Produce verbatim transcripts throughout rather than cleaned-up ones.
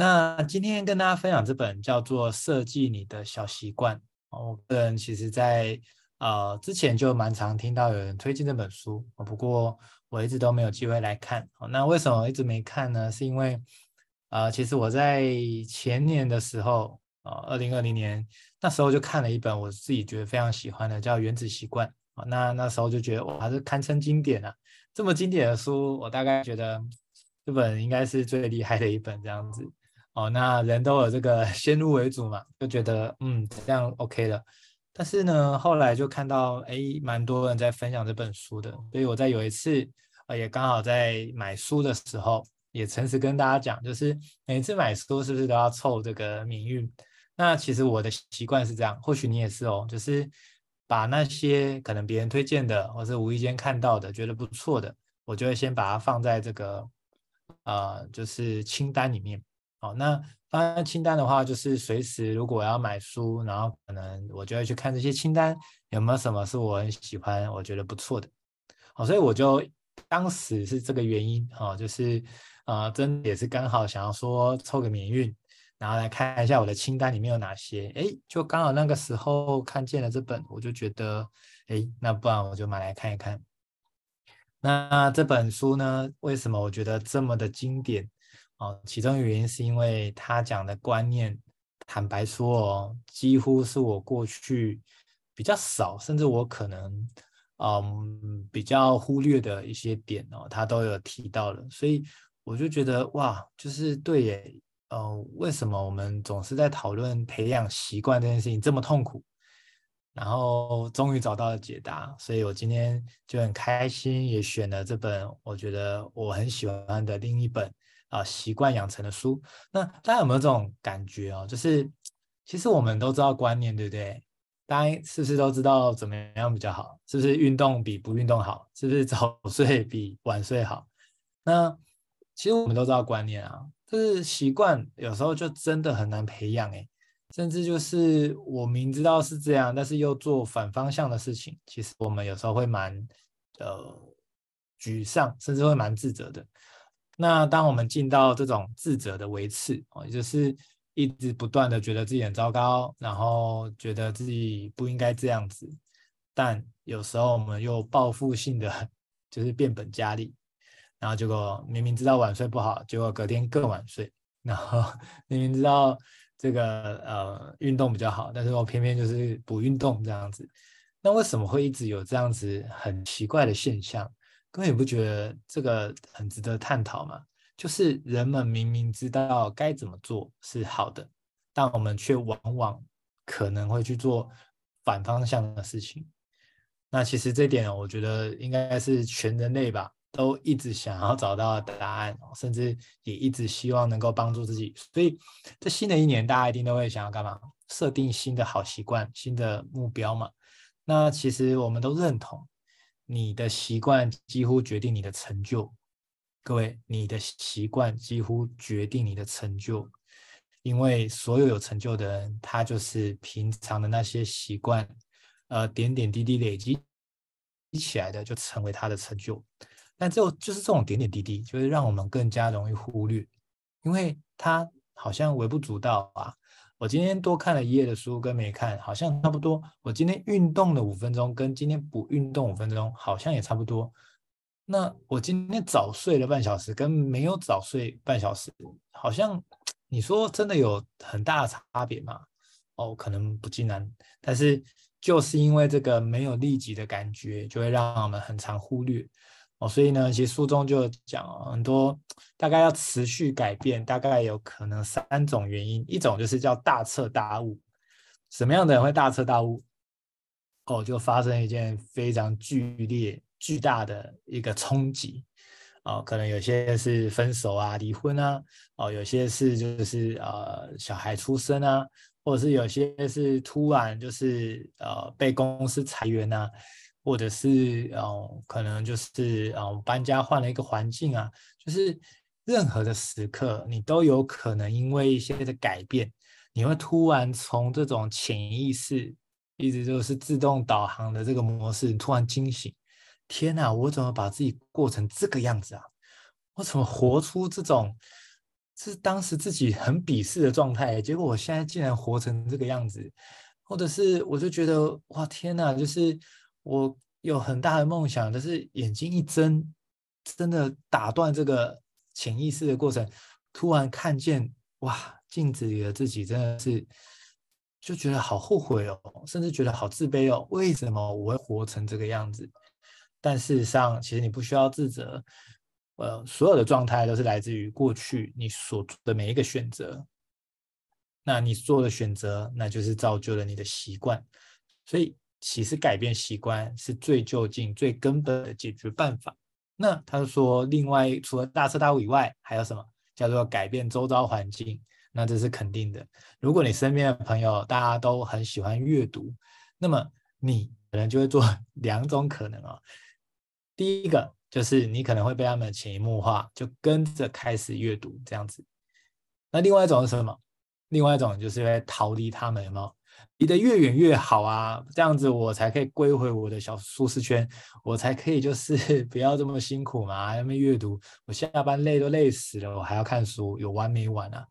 那今天跟大家分享这本叫做《设计你的小习惯》，我个人其实在呃之前就蛮常听到有人推荐这本书，不过我一直都没有机会来看。那为什么一直没看呢？是因为呃其实我在前年的时候，呃二零二零年那时候就看了一本我自己觉得非常喜欢的叫《原子习惯》。那那时候就觉得哇，这堪称经典啊，这么经典的书，我大概觉得这本应该是最厉害的一本这样子。哦，那人都有这个先入为主嘛，就觉得嗯这样 OK 了。但是呢，后来就看到哎，蛮多人在分享这本书的，所以我在有一次、呃、也刚好在买书的时候，也诚实跟大家讲，就是每次买书是不是都要凑这个名誉？那其实我的习惯是这样，或许你也是哦，就是把那些可能别人推荐的，或是无意间看到的，觉得不错的，我就会先把它放在这个呃，就是清单里面。好，那放在清单的话，就是随时如果我要买书，然后可能我就会去看这些清单有没有什么是我很喜欢，我觉得不错的。好，所以我就当时是这个原因，哦，就是呃，真的也是刚好想要说凑个免运，然后来看一下我的清单里面有哪些，哎，就刚好那个时候看见了这本，我就觉得，哎，那不然我就买来看一看。那这本书呢，为什么我觉得这么的经典？哦，其中原因是因为他讲的观念，坦白说哦，几乎是我过去比较少，甚至我可能嗯比较忽略的一些点哦，他都有提到了，所以我就觉得哇，就是对耶，呃，为什么我们总是在讨论培养习惯这件事情这么痛苦？然后终于找到了解答，所以我今天就很开心，也选了这本我觉得我很喜欢的另一本。啊，习惯养成的书。那大家有没有这种感觉哦？就是其实我们都知道观念，对不对？大家是不是都知道怎么样比较好？是不是运动比不运动好？是不是早睡比晚睡好？那其实我们都知道观念啊，就是习惯有时候就真的很难培养哎，甚至就是我明知道是这样，但是又做反方向的事情，其实我们有时候会蛮呃沮丧，甚至会蛮自责的。那当我们进到这种自责的维次，也就是一直不断的觉得自己很糟糕，然后觉得自己不应该这样子，但有时候我们又报复性的就是变本加厉，然后结果明明知道晚睡不好，结果隔天更晚睡，然后明明知道这个呃运动比较好，但是我偏偏就是不运动这样子。那为什么会一直有这样子很奇怪的现象？各位也不觉得这个很值得探讨吗？就是人们明明知道该怎么做是好的，但我们却往往可能会去做反方向的事情。那其实这点我觉得应该是全人类吧，都一直想要找到答案，甚至也一直希望能够帮助自己。所以这新的一年大家一定都会想要干嘛？设定新的好习惯，新的目标嘛。那其实我们都认同，你的习惯几乎决定你的成就。各位，你的习惯几乎决定你的成就，因为所有有成就的人，他就是平常的那些习惯，呃，点点滴滴累积起来的，就成为他的成就。但就就是这种点点滴滴，就是让我们更加容易忽略，因为他好像微不足道啊。我今天多看了一页的书跟没看好像差不多，我今天运动了五分钟跟今天不运动五分钟好像也差不多，那我今天早睡了半小时跟没有早睡半小时，好像你说真的有很大的差别吗？哦，可能不尽然，但是就是因为这个没有立即的感觉，就会让我们很常忽略。哦，所以呢，其实书中就讲，哦，很多大概要持续改变，大概有可能三种原因。一种就是叫大彻大悟，什么样的人会大彻大悟？哦，就发生一件非常剧烈、巨大的一个冲击。哦，可能有些是分手啊、离婚啊，哦，有些是就是呃小孩出生啊，或者是有些是突然就是呃被公司裁员啊。或者是、呃、可能就是、呃、搬家换了一个环境啊，就是任何的时刻你都有可能因为一些的改变，你会突然从这种潜意识一直就是自动导航的这个模式突然惊醒，天哪，我怎么把自己过成这个样子啊，我怎么活出这种是当时自己很鄙视的状态，结果我现在竟然活成这个样子，或者是我就觉得哇天哪，就是我有很大的梦想，但是眼睛一睁，真的打断这个潜意识的过程，突然看见哇镜子里的自己，真的是就觉得好后悔哦，甚至觉得好自卑哦，为什么我会活成这个样子？但事实上其实你不需要自责，呃，所有的状态都是来自于过去你所做的每一个选择，那你做的选择那就是造就了你的习惯，所以其实改变习惯是最就近最根本的解决办法。那他说另外除了大彻大悟以外还有什么叫做改变周遭环境，那这是肯定的。如果你身边的朋友大家都很喜欢阅读，那么你可能就会做两种可能哦。第一个就是你可能会被他们潜移默化，就跟着开始阅读这样子。那另外一种是什么？另外一种就是会逃离他们，有没有？离得越远越好啊，这样子我才可以归回我的小舒适圈，我才可以就是不要这么辛苦嘛，那边阅读，我下班累都累死了，我还要看书，有完没完啊？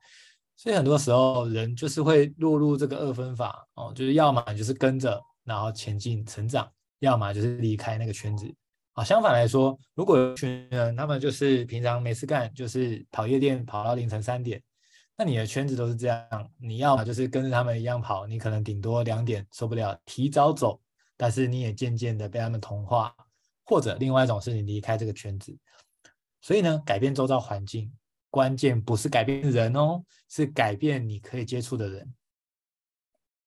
所以很多时候人就是会落入这个二分法哦，就是要么就是跟着然后前进成长，要么就是离开那个圈子。好，相反来说，如果有群人他们就是平常没事干，就是跑夜店跑到凌晨三点，那你的圈子都是这样，你要么就是跟着他们一样跑，你可能顶多两点受不了提早走，但是你也渐渐的被他们同化，或者另外一种是你离开这个圈子。所以呢，改变周遭环境，关键不是改变人哦，是改变你可以接触的人，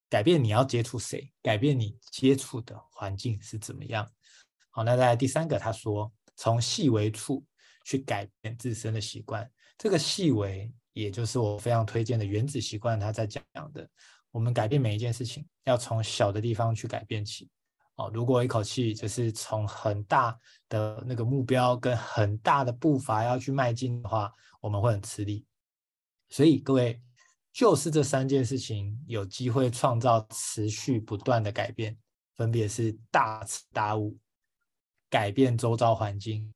改变你要接触谁，改变你接触的环境是怎么样。好，那再来第三个，他说从细微处去改变自身的习惯。这个细微也就是我非常推荐的原子习惯，他在讲的我们改变每一件事情要从小的地方去改变起。哦，如果一口气就是从很大的那个目标跟很大的步伐要去迈进的话，我们会很吃力。所以各位，就是这三件事情有机会创造持续不断的改变，分别是大彻大悟、改变周遭环境、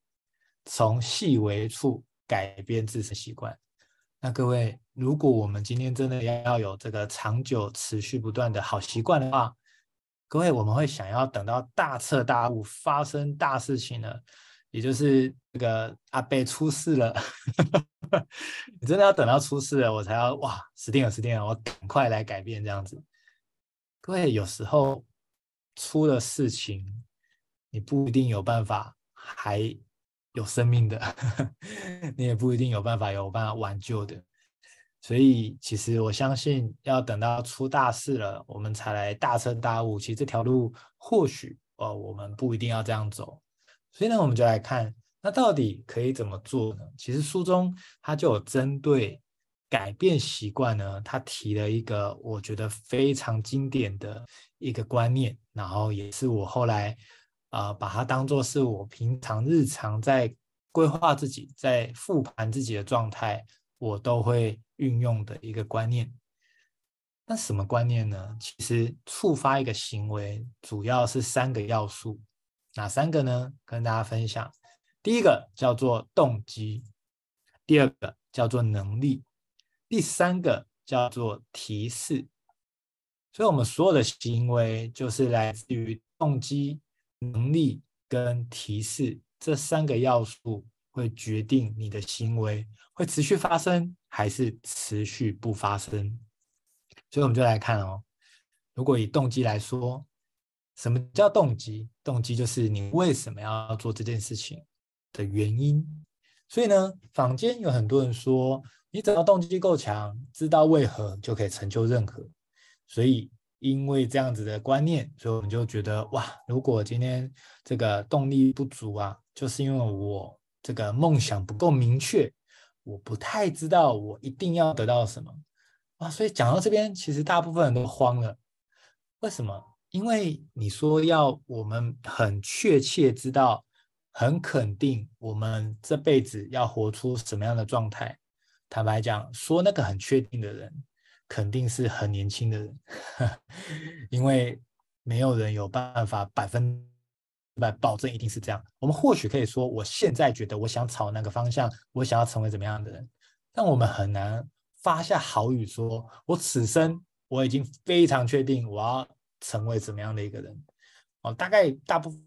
从细微处改变自身习惯。那各位，如果我们今天真的要有这个长久持续不断的好习惯的话，各位，我们会想要等到大彻大悟发生大事情了，也就是这个阿伯出事了你真的要等到出事了我才要哇死定了死定了我赶快来改变这样子。各位，有时候出了事情你不一定有办法还有生命的你也不一定有办法有办法挽救的。所以其实我相信要等到出大事了我们才来大彻大悟，其实这条路或许、哦、我们不一定要这样走。所以呢，我们就来看那到底可以怎么做呢？其实书中他就有针对改变习惯呢，他提了一个我觉得非常经典的一个观念，然后也是我后来、呃、把它当作是我平常日常在规划自己在复盘自己的状态我都会运用的一个观念。那什么观念呢？其实触发一个行为主要是三个要素，哪三个呢？跟大家分享。第一个叫做动机，第二个叫做能力，第三个叫做提示。所以我们所有的行为就是来自于动机、能力跟提示，这三个要素会决定你的行为会持续发生还是持续不发生。所以我们就来看哦，如果以动机来说，什么叫动机？动机就是你为什么要做这件事情的原因。所以呢，坊间有很多人说，你只要动机够强，知道为何就可以成就任何。所以因为这样子的观念，所以我们就觉得哇，如果今天这个动力不足啊，就是因为我这个梦想不够明确，我不太知道我一定要得到什么啊。所以讲到这边，其实大部分人都慌了。为什么？因为你说要我们很确切知道，很肯定我们这辈子要活出什么样的状态，坦白讲，说那个很确定的人肯定是很年轻的人因为没有人有办法百分百保证一定是这样。我们或许可以说，我现在觉得我想朝那个方向，我想要成为怎么样的人，但我们很难发下豪语说我此生我已经非常确定我要成为怎么样的一个人、哦、大概大部分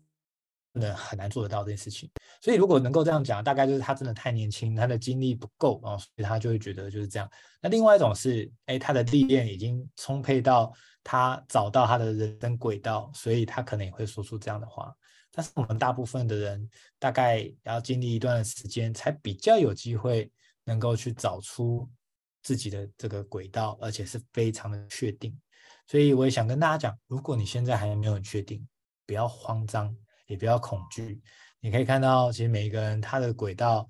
人很难做得到这件事情。所以如果能够这样讲，大概就是他真的太年轻，他的精力不够、哦、所以他就会觉得就是这样。那另外一种是他的历练已经充沛到他找到他的人生轨道，所以他可能也会说出这样的话。但是我们大部分的人大概要经历一段的时间才比较有机会能够去找出自己的这个轨道，而且是非常的确定。所以我也想跟大家讲，如果你现在还没有确定，不要慌张，也不要恐惧。你可以看到其实每一个人他的轨道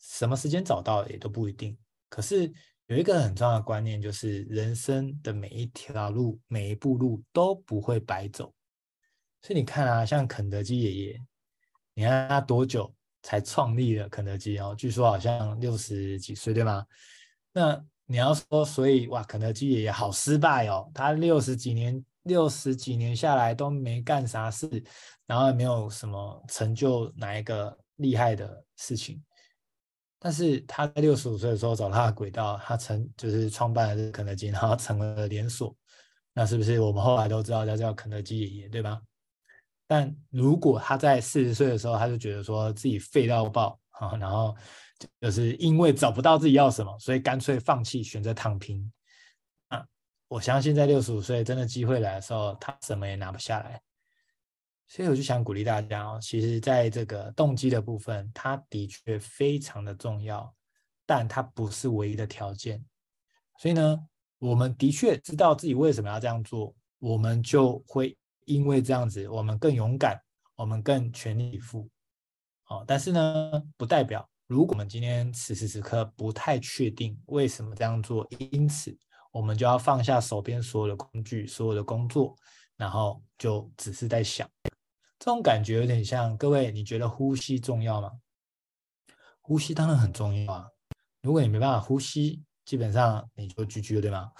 什么时间找到也都不一定，可是有一个很重要的观念，就是人生的每一条路每一步路都不会白走。所以你看啊，像肯德基爷爷，你看他多久才创立了肯德基哦？据说好像六十几岁，对吗？那你要说，所以哇，肯德基爷爷好失败哦，他六十几年六十几年下来都没干啥事，然后也没有什么成就哪一个厉害的事情。但是他在六十五岁的时候找他的轨道，他成就是创办了肯德基，然后成了连锁。那是不是我们后来都知道他叫肯德基爷爷，对吧？但如果他在四十岁的时候，他就觉得说自己废到爆、啊、然后就是因为找不到自己要什么，所以干脆放弃，选择躺平。啊，我相信在六十五岁真的机会来的时候，他什么也拿不下来。所以我就想鼓励大家、哦、其实在这个动机的部分，它的确非常的重要，但它不是唯一的条件。所以呢，我们的确知道自己为什么要这样做，我们就会因为这样子我们更勇敢，我们更全力以赴、哦、但是呢，不代表如果我们今天此时此刻不太确定为什么这样做，因此我们就要放下手边所有的工具，所有的工作，然后就只是在想。这种感觉有点像，各位，你觉得呼吸重要吗？呼吸当然很重要啊，如果你没办法呼吸，基本上你就 G G 了，对吗？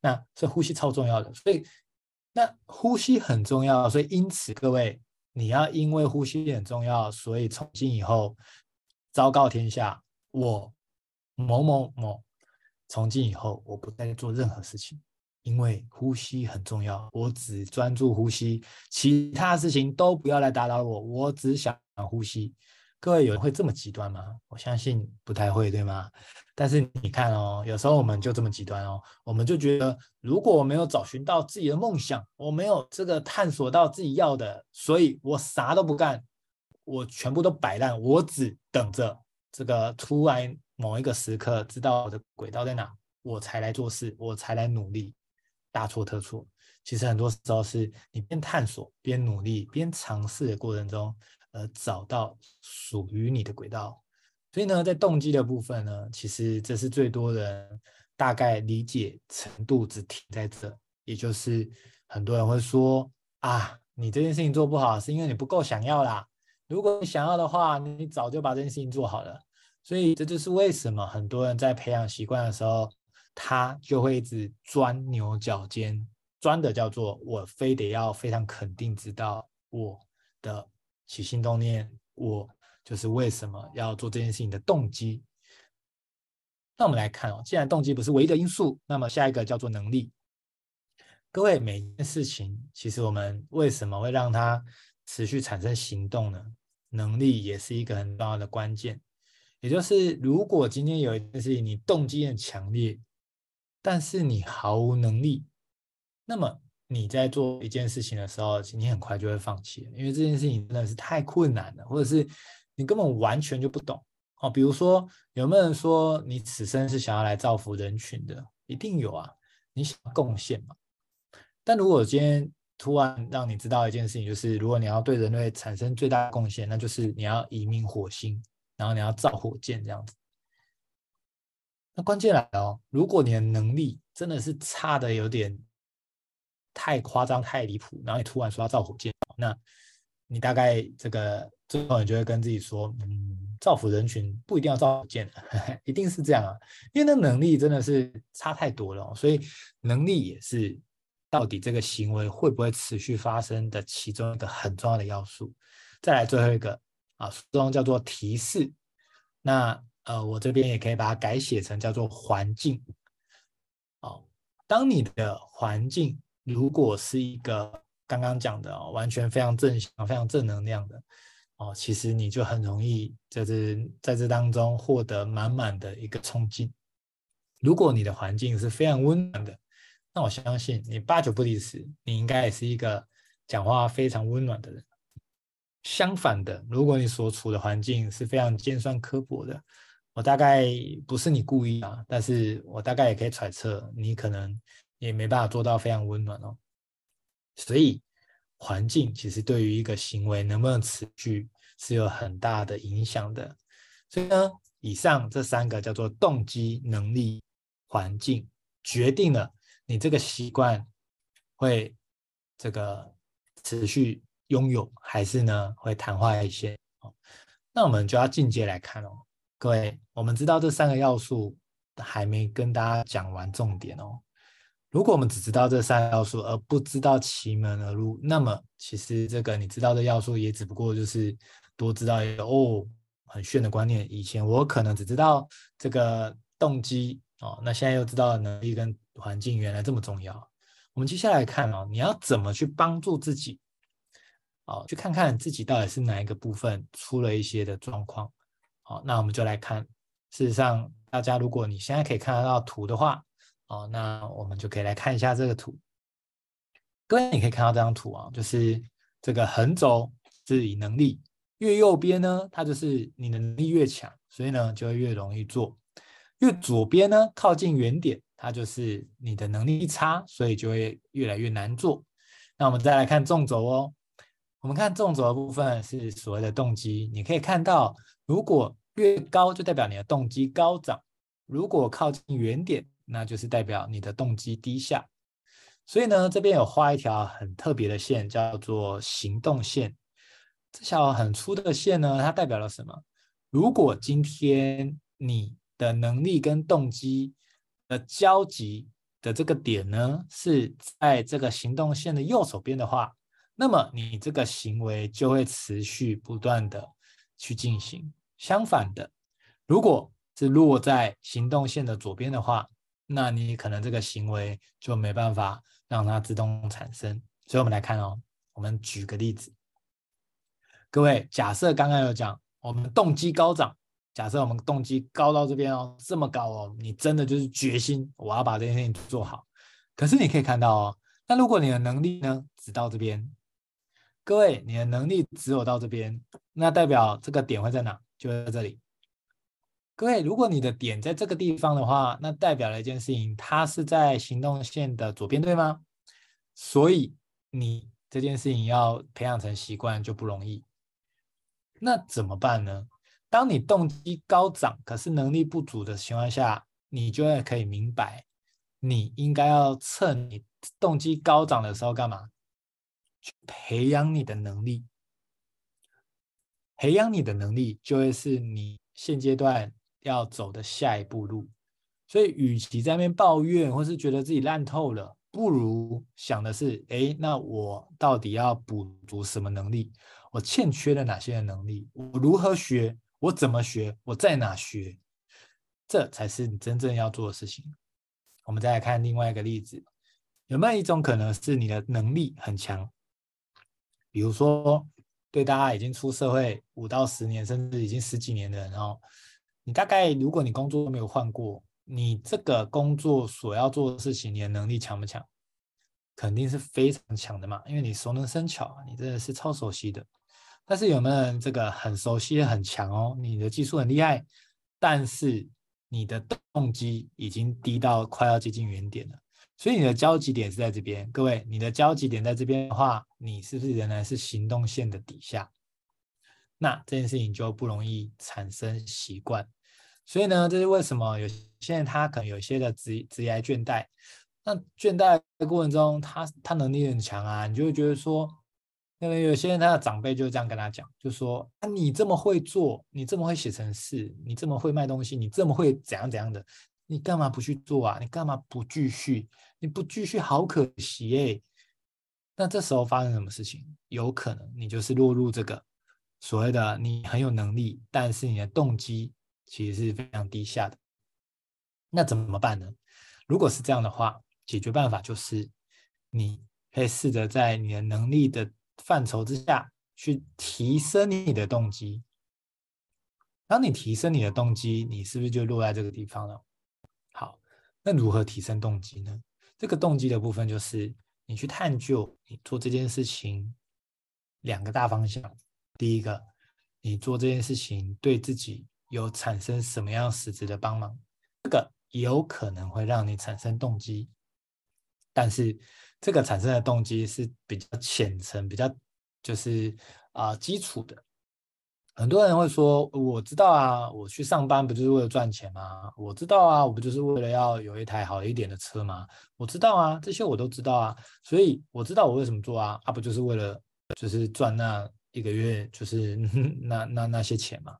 那所以呼吸超重要的，所以那呼吸很重要，所以因此各位，你要因为呼吸很重要，所以从今以后昭告天下，我某某某从今以后我不再做任何事情，因为呼吸很重要，我只专注呼吸，其他事情都不要来打扰我，我只想呼吸。各位，有人会这么极端吗？我相信不太会，对吗？但是你看哦，有时候我们就这么极端哦，我们就觉得如果我没有找寻到自己的梦想，我没有这个探索到自己要的，所以我啥都不干，我全部都摆烂，我只等着这个突然某一个时刻知道我的轨道在哪，我才来做事，我才来努力。大错特错，其实很多时候是你边探索边努力边尝试的过程中，而找到属于你的轨道。所以呢，在动机的部分呢，其实这是最多人大概理解程度只停在这，也就是很多人会说啊，你这件事情做不好是因为你不够想要啦，如果你想要的话，你早就把这件事情做好了。所以这就是为什么很多人在培养习惯的时候，他就会一直钻牛角尖，钻的叫做我非得要非常肯定知道我的起心动念，我就是为什么要做这件事情的动机。那我们来看哦，既然动机不是唯一的因素，那么下一个叫做能力。各位，每件事情其实我们为什么会让它持续产生行动呢？能力也是一个很重要的关键。也就是如果今天有一件事情你动机很强烈，但是你毫无能力，那么你在做一件事情的时候，你很快就会放弃，因为这件事情真的是太困难了，或者是你根本完全就不懂、哦、比如说有没有人说你此生是想要来造福人群的？一定有啊，你想贡献嘛。但如果今天突然让你知道一件事情，就是如果你要对人类产生最大的贡献，那就是你要移民火星，然后你要造火箭这样子。那关键来了、哦、如果你的能力真的是差的有点太夸张太离谱，然后你突然说要造火箭，那你大概这个最后你就会跟自己说，嗯，造福人群不一定要造火箭呵呵，一定是这样啊，因为那能力真的是差太多了、哦、所以能力也是到底这个行为会不会持续发生的其中一个很重要的要素。再来最后一个啊，书中叫做提示。那呃，我这边也可以把它改写成叫做环境。哦，当你的环境如果是一个刚刚讲的、哦、完全非常正向、非常正能量的，哦，其实你就很容易就是在这当中获得满满的一个冲劲。如果你的环境是非常温暖的，那我相信你八九不离十，你应该也是一个讲话非常温暖的人。相反的，如果你所处的环境是非常尖酸刻薄的，我大概不是你故意啊，但是我大概也可以揣测，你可能也没办法做到非常温暖哦。所以环境其实对于一个行为能不能持续是有很大的影响的。所以呢，以上这三个叫做动机、能力、环境，决定了你这个习惯会这个持续拥有，还是呢会昙花一现。那我们就要进阶来看哦，各位，我们知道这三个要素还没跟大家讲完重点哦。如果我们只知道这三个要素而不知道其门而入，那么其实这个你知道的要素也只不过就是多知道一个哦很炫的观念。以前我可能只知道这个动机哦，那现在又知道能力跟环境原来这么重要。我们接下来看哦，你要怎么去帮助自己哦，去看看自己到底是哪一个部分出了一些的状况。哦，那我们就来看，事实上大家如果你现在可以看得到图的话哦，那我们就可以来看一下这个图。各位，你可以看到这张图啊，就是这个横轴是以能力，越右边呢，它就是你的能力越强，所以呢就会越容易做；越左边呢，靠近原点，它就是你的能力差，所以就会越来越难做。那我们再来看纵轴哦，我们看纵轴的部分是所谓的动机，你可以看到，如果越高就代表你的动机高涨，如果靠近原点，那就是代表你的动机低下。所以呢，这边有画一条很特别的线，叫做行动线。这条很粗的线呢，它代表了什么？如果今天你的能力跟动机的交集的这个点呢，是在这个行动线的右手边的话，那么你这个行为就会持续不断的去进行。相反的，如果是落在行动线的左边的话，那你可能这个行为就没办法让它自动产生。所以我们来看哦，我们举个例子，各位，假设刚刚有讲我们动机高涨，假设我们动机高到这边哦，这么高哦，你真的就是决心我要把这件事情做好。可是你可以看到哦，那如果你的能力呢只到这边，各位，你的能力只有到这边，那代表这个点会在哪？就在这里。各位，如果你的点在这个地方的话，那代表了一件事情，它是在行动线的左边，对吗？所以你这件事情要培养成习惯就不容易。那怎么办呢？当你动机高涨可是能力不足的情况下，你就会可以明白你应该要趁你动机高涨的时候干嘛？去培养你的能力。培养你的能力就会是你现阶段要走的下一步路。所以与其在那边抱怨或是觉得自己烂透了，不如想的是，诶，那我到底要补足什么能力？我欠缺了哪些能力？我如何学？我怎么学？我在哪学？这才是你真正要做的事情。我们再来看另外一个例子，有没有一种可能是你的能力很强？比如说对大家已经出社会五到十年，甚至已经十几年的人哦，你大概如果你工作没有换过，你这个工作所要做的事情，你的能力强不强？肯定是非常强的嘛，因为你熟能生巧，你真的是超熟悉的。但是有没有人这个很熟悉很强哦，你的技术很厉害，但是你的动机已经低到快要接近原点了，所以你的交集点是在这边。各位，你的交集点在这边的话，你是不是仍然是行动线的底下？那这件事情就不容易产生习惯。所以呢，这是为什么有些人他可能有些的职职业倦怠，那倦怠的过程中他他能力很强啊，你就会觉得说，那么有些人他的长辈就这样跟他讲，就说、啊、你这么会做，你这么会写程式，你这么会卖东西，你这么会怎样怎样的，你干嘛不去做啊？你干嘛不继续？你不继续好可惜耶、欸。那这时候发生什么事情？有可能你就是落入这个所谓的你很有能力，但是你的动机其实是非常低下的。那怎么办呢？如果是这样的话，解决办法就是你可以试着在你的能力的范畴之下去提升你的动机。当你提升你的动机，你是不是就落在这个地方了？好，那如何提升动机呢？这个动机的部分就是你去探究你做这件事情两个大方向。第一个，你做这件事情对自己有产生什么样实质的帮忙，这个也有可能会让你产生动机，但是这个产生的动机是比较浅层，比较就是、呃、基础的。很多人会说，我知道啊，我去上班不就是为了赚钱吗？我知道啊，我不就是为了要有一台好一点的车吗？我知道啊，这些我都知道啊，所以我知道我为什么做啊，啊不就是为了就是赚那一个月就是那那那些钱嘛。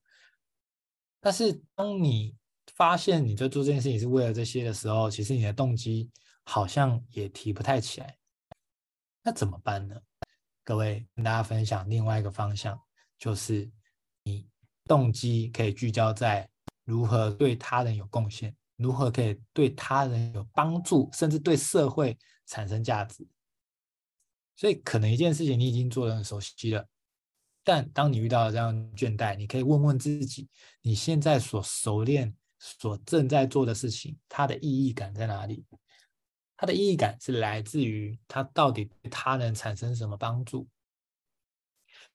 但是当你发现你在做这件事情是为了这些的时候，其实你的动机好像也提不太起来。那怎么办呢？各位，跟大家分享另外一个方向，就是你动机可以聚焦在如何对他人有贡献，如何可以对他人有帮助，甚至对社会产生价值。所以可能一件事情你已经做得很熟悉了，但当你遇到这样倦怠，你可以问问自己，你现在所熟练所正在做的事情，它的意义感在哪里？它的意义感是来自于它到底对他人产生什么帮助。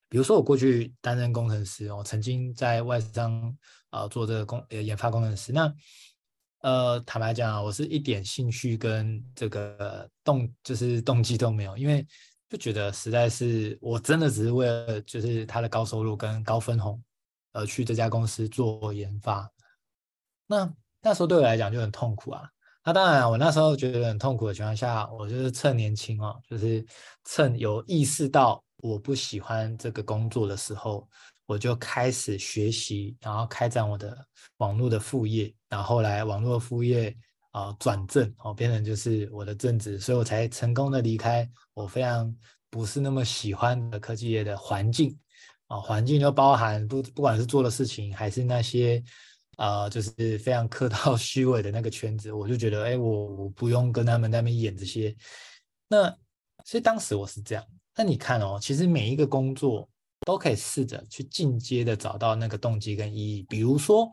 比如说我过去担任工程师，我曾经在外商、呃、做这个工、呃、研发工程师。那呃，坦白讲，我是一点兴趣跟这个动就是动机都没有，因为就觉得实在是我真的只是为了就是他的高收入跟高分红而去这家公司做研发。那那时候对我来讲就很痛苦啊。那当然我那时候觉得很痛苦的情况下，我就是趁年轻哦，就是趁有意识到我不喜欢这个工作的时候，我就开始学习，然后开展我的网络的副业，然后后来网络副业呃转正哦，变成就是我的正职，所以我才成功的离开我非常不是那么喜欢的科技业的环境啊、呃。环境就包含 不, 不管是做的事情，还是那些呃就是非常客套虚伪的那个圈子，我就觉得哎，我我不用跟他们在那边演这些。那所以当时我是这样。那你看哦，其实每一个工作都可以试着去进阶的找到那个动机跟意义。比如说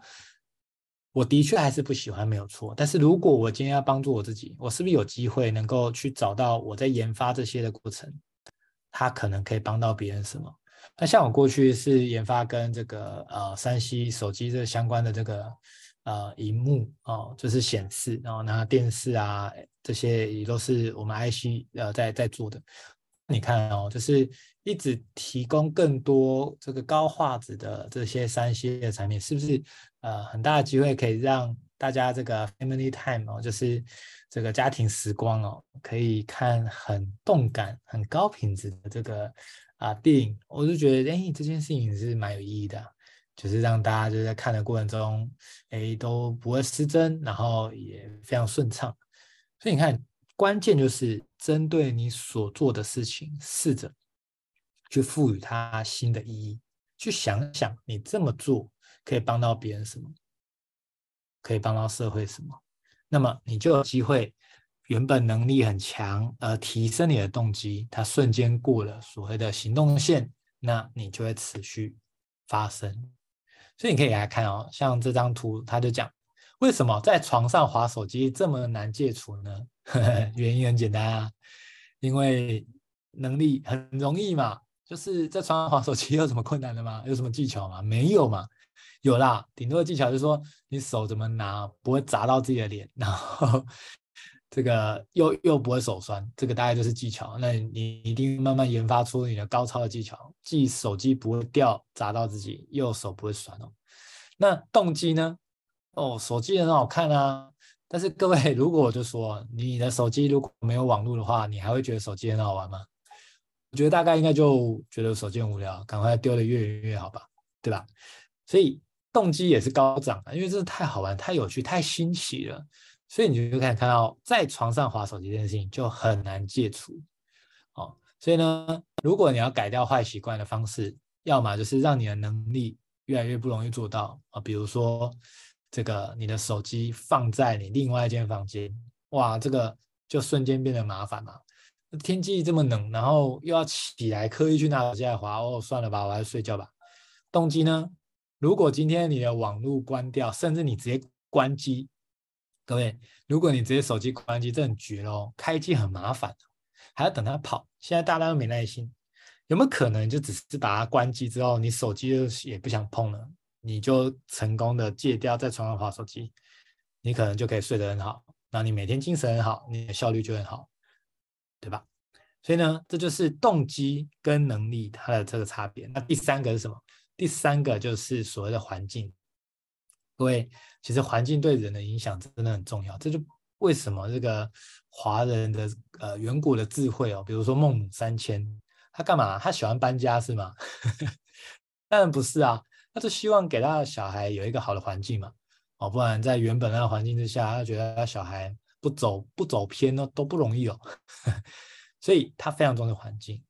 我的确还是不喜欢，没有错，但是如果我今天要帮助我自己，我是不是有机会能够去找到我在研发这些的过程它可能可以帮到别人什么。那像我过去是研发跟这个呃三 C 手机这相关的这个呃萤幕哦，就是显示，然后那电视啊这些也都是我们 I C 呃在在做的。你看哦，就是一直提供更多这个高画质的这些 三 C 的产品，是不是呃很大的机会可以让大家这个 family time 哦，就是这个家庭时光哦，可以看很动感很高品质的这个啊、呃、电影。我就觉得哎，这件事情是蛮有意义的、啊、就是让大家就在看的过程中哎都不会失真，然后也非常顺畅。所以你看，关键就是针对你所做的事情，试着去赋予它新的意义，去想想你这么做可以帮到别人什么，可以帮到社会什么，那么你就有机会，原本能力很强，呃，提升你的动机，它瞬间过了所谓的行动线，那你就会持续发生。所以你可以来看哦，像这张图，它就讲为什么在床上滑手机这么难戒除呢？原因很简单啊，因为能力很容易嘛，就是在床上滑手机有什么困难的吗？有什么技巧吗？没有嘛，有啦，顶多的技巧就是说你手怎么拿不会砸到自己的脸，然后这个又又不会手酸，这个大概就是技巧。那你一定慢慢研发出你的高超的技巧，既手机不会掉砸到自己，又手不会酸哦。那动机呢？哦，手机很好看啊，但是各位，如果我就说你的手机如果没有网络的话，你还会觉得手机很好玩吗？我觉得大概应该就觉得手机很无聊，赶快丢得越远越好吧，对吧？所以动机也是高涨的，因为这是太好玩、太有趣、太新奇了，所以你就可以看到在床上滑手机这件事情就很难戒除、哦、所以呢，如果你要改掉坏习惯的方式，要么就是让你的能力越来越不容易做到啊。比如说这个你的手机放在你另外一间房间，哇，这个就瞬间变得麻烦嘛。天气这么冷，然后又要起来刻意去拿手机来滑，哦，算了吧，我还是睡觉吧。动机呢？如果今天你的网络关掉，甚至你直接关机，各位，如果你直接手机关机，这很绝咯，开机很麻烦，还要等它跑。现在大家都没耐心，有没有可能就只是把它关机之后，你手机就也不想碰了，你就成功的戒掉在床上滑手机，你可能就可以睡得很好，那你每天精神很好，你的效率就很好，对吧？所以呢，这就是动机跟能力它的这个差别。那第三个是什么？第三个就是所谓的环境。各位，其实环境对人的影响真的很重要，这就为什么这个华人的呃远古的智慧哦，比如说孟母三迁，他干嘛？他喜欢搬家是吗？当然不是啊，他就希望给他的小孩有一个好的环境嘛，哦，不然在原本那个环境之下，他觉得他小孩不走不走偏呢都不容易哦。所以他非常重视环境。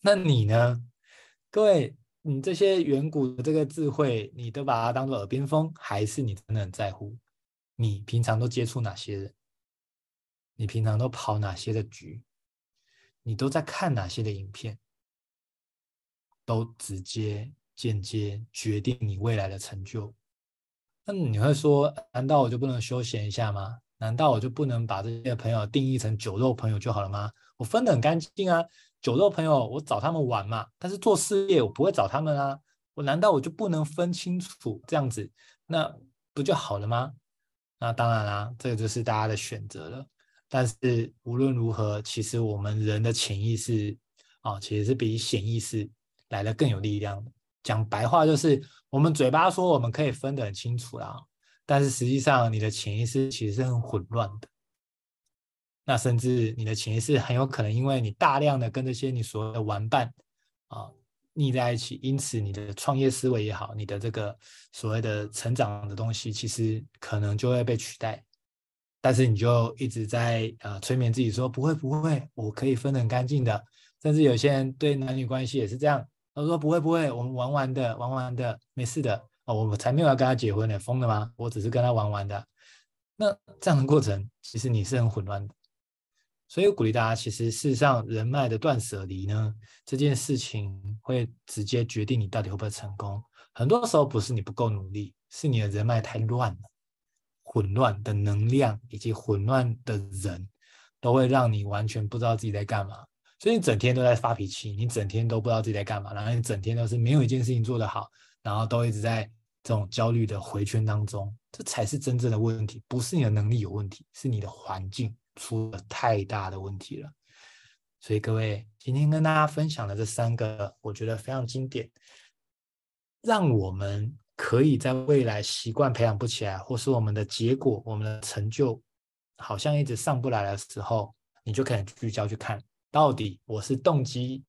那你呢？各位，你这些远古的这个智慧，你都把它当作耳边风，还是你真的很在乎？你平常都接触哪些人？你平常都跑哪些的局？你都在看哪些的影片？都直接间接决定你未来的成就。那你会说，难道我就不能休闲一下吗？难道我就不能把这些朋友定义成酒肉朋友就好了吗？我分得很干净啊，酒肉朋友我找他们玩嘛，但是做事业我不会找他们啊，我难道我就不能分清楚这样子，那不就好了吗？那当然啦、啊，这个就是大家的选择了。但是无论如何，其实我们人的潜意识啊、哦，其实是比显意识来得更有力量的。讲白话就是，我们嘴巴说我们可以分得很清楚啦，但是实际上你的潜意识其实是很混乱的。那甚至你的潜意识很有可能因为你大量的跟这些你所谓的玩伴啊腻在一起，因此你的创业思维也好，你的这个所谓的成长的东西，其实可能就会被取代。但是你就一直在呃催眠自己说不会不会，我可以分得很干净的。甚至有些人对男女关系也是这样，他说不会不会，我们玩玩的玩玩的，没事的哦，我才没有要跟他结婚呢，疯了吗？我只是跟他玩玩的。那这样的过程其实你是很混乱的。所以我鼓励大家，其实事实上人脉的断舍离呢，这件事情会直接决定你到底会不会成功。很多时候不是你不够努力，是你的人脉太乱了，混乱的能量以及混乱的人都会让你完全不知道自己在干嘛。所以你整天都在发脾气，你整天都不知道自己在干嘛，然后你整天都是没有一件事情做得好，然后都一直在这种焦虑的回圈当中。这才是真正的问题，不是你的能力有问题，是你的环境出了太大的问题了。所以各位，今天跟大家分享的这三个我觉得非常经典，让我们可以在未来习惯培养不起来，或是我们的结果我们的成就好像一直上不来的时候，你就可以聚焦去看到底我是动机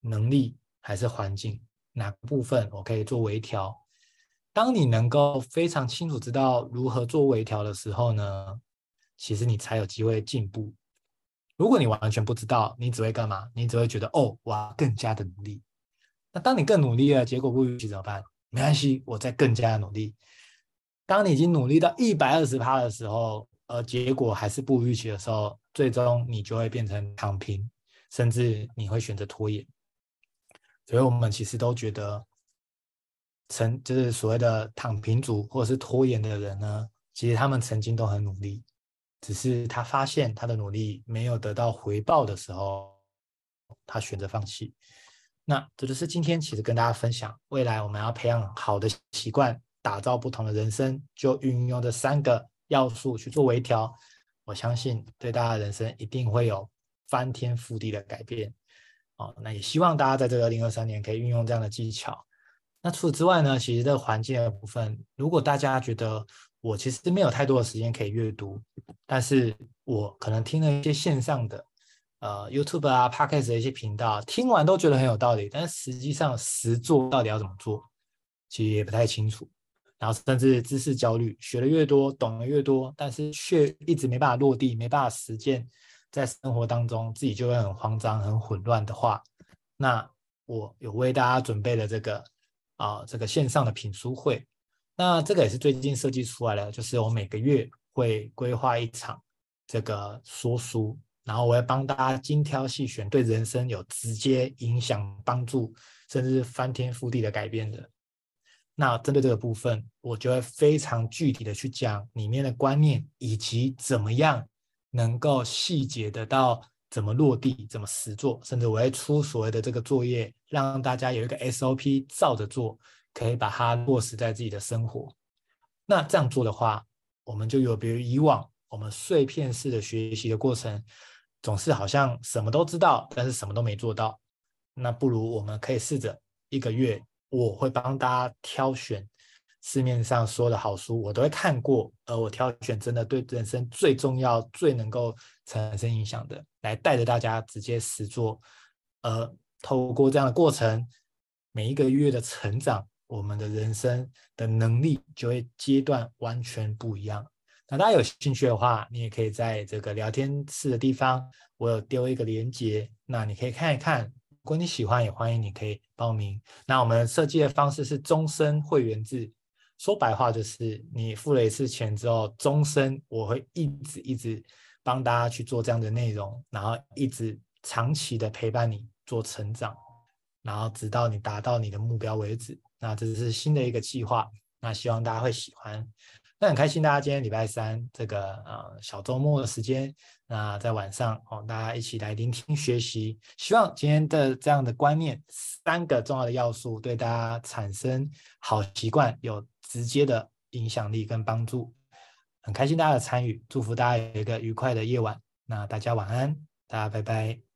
能力还是环境哪个部分我可以做微调。当你能够非常清楚知道如何做微调的时候呢，其实你才有机会进步。如果你完全不知道，你只会干嘛？你只会觉得哦，我要更加的努力。那当你更努力了，结果不如怎么办？没关系，我再更加的努力。当你已经努力到 百分之一百二十 的时候，而结果还是不如预期的时候，最终你就会变成躺平，甚至你会选择拖延。所以我们其实都觉得成就是所谓的躺平族或者是拖延的人呢，其实他们曾经都很努力，只是他发现他的努力没有得到回报的时候，他选择放弃。那这就是今天其实跟大家分享，未来我们要培养好的习惯，打造不同的人生，就运用这三个要素去做微调，我相信对大家的人生一定会有翻天覆地的改变、哦、那也希望大家在这个二零二三年可以运用这样的技巧。那除此之外呢，其实这个环境的部分，如果大家觉得我其实没有太多的时间可以阅读，但是我可能听了一些线上的呃 YouTube 啊 Podcast 的一些频道，听完都觉得很有道理，但实际上实做到底要怎么做其实也不太清楚。然后甚至知识焦虑，学的越多懂得越多，但是却一直没办法落地，没办法实践在生活当中，自己就会很慌张很混乱的话，那我有为大家准备了这个啊这个线上的品书会。那这个也是最近设计出来的，就是我每个月会规划一场这个说书，然后我会帮大家精挑细选对人生有直接影响、帮助甚至翻天覆地的改变的。那针对这个部分，我就会非常具体的去讲里面的观念，以及怎么样能够细节得到怎么落地、怎么实做，甚至我会出所谓的这个作业，让大家有一个 S O P 照着做，可以把它落实在自己的生活。那这样做的话，我们就有别于以往我们碎片式的学习的过程，总是好像什么都知道，但是什么都没做到。那不如我们可以试着一个月，我会帮大家挑选市面上所有的好书，我都会看过，而我挑选真的对人生最重要、最能够产生影响的，来带着大家直接实作。而透过这样的过程，每一个月的成长，我们的人生的能力就会阶段完全不一样。那大家有兴趣的话，你也可以在这个聊天室的地方，我有丢一个连结，那你可以看一看。如果你喜欢，也欢迎你可以报名。那我们设计的方式是终身会员制，说白话就是你付了一次钱之后，终身我会一直一直帮大家去做这样的内容，然后一直长期的陪伴你做成长，然后直到你达到你的目标为止。那这是新的一个计划，那希望大家会喜欢。那很开心大家今天礼拜三这个、呃、小周末的时间，那在晚上、哦、大家一起来聆听学习，希望今天的这样的观念三个重要的要素对大家产生好习惯有直接的影响力跟帮助。很开心大家的参与，祝福大家有一个愉快的夜晚，那大家晚安，大家拜拜。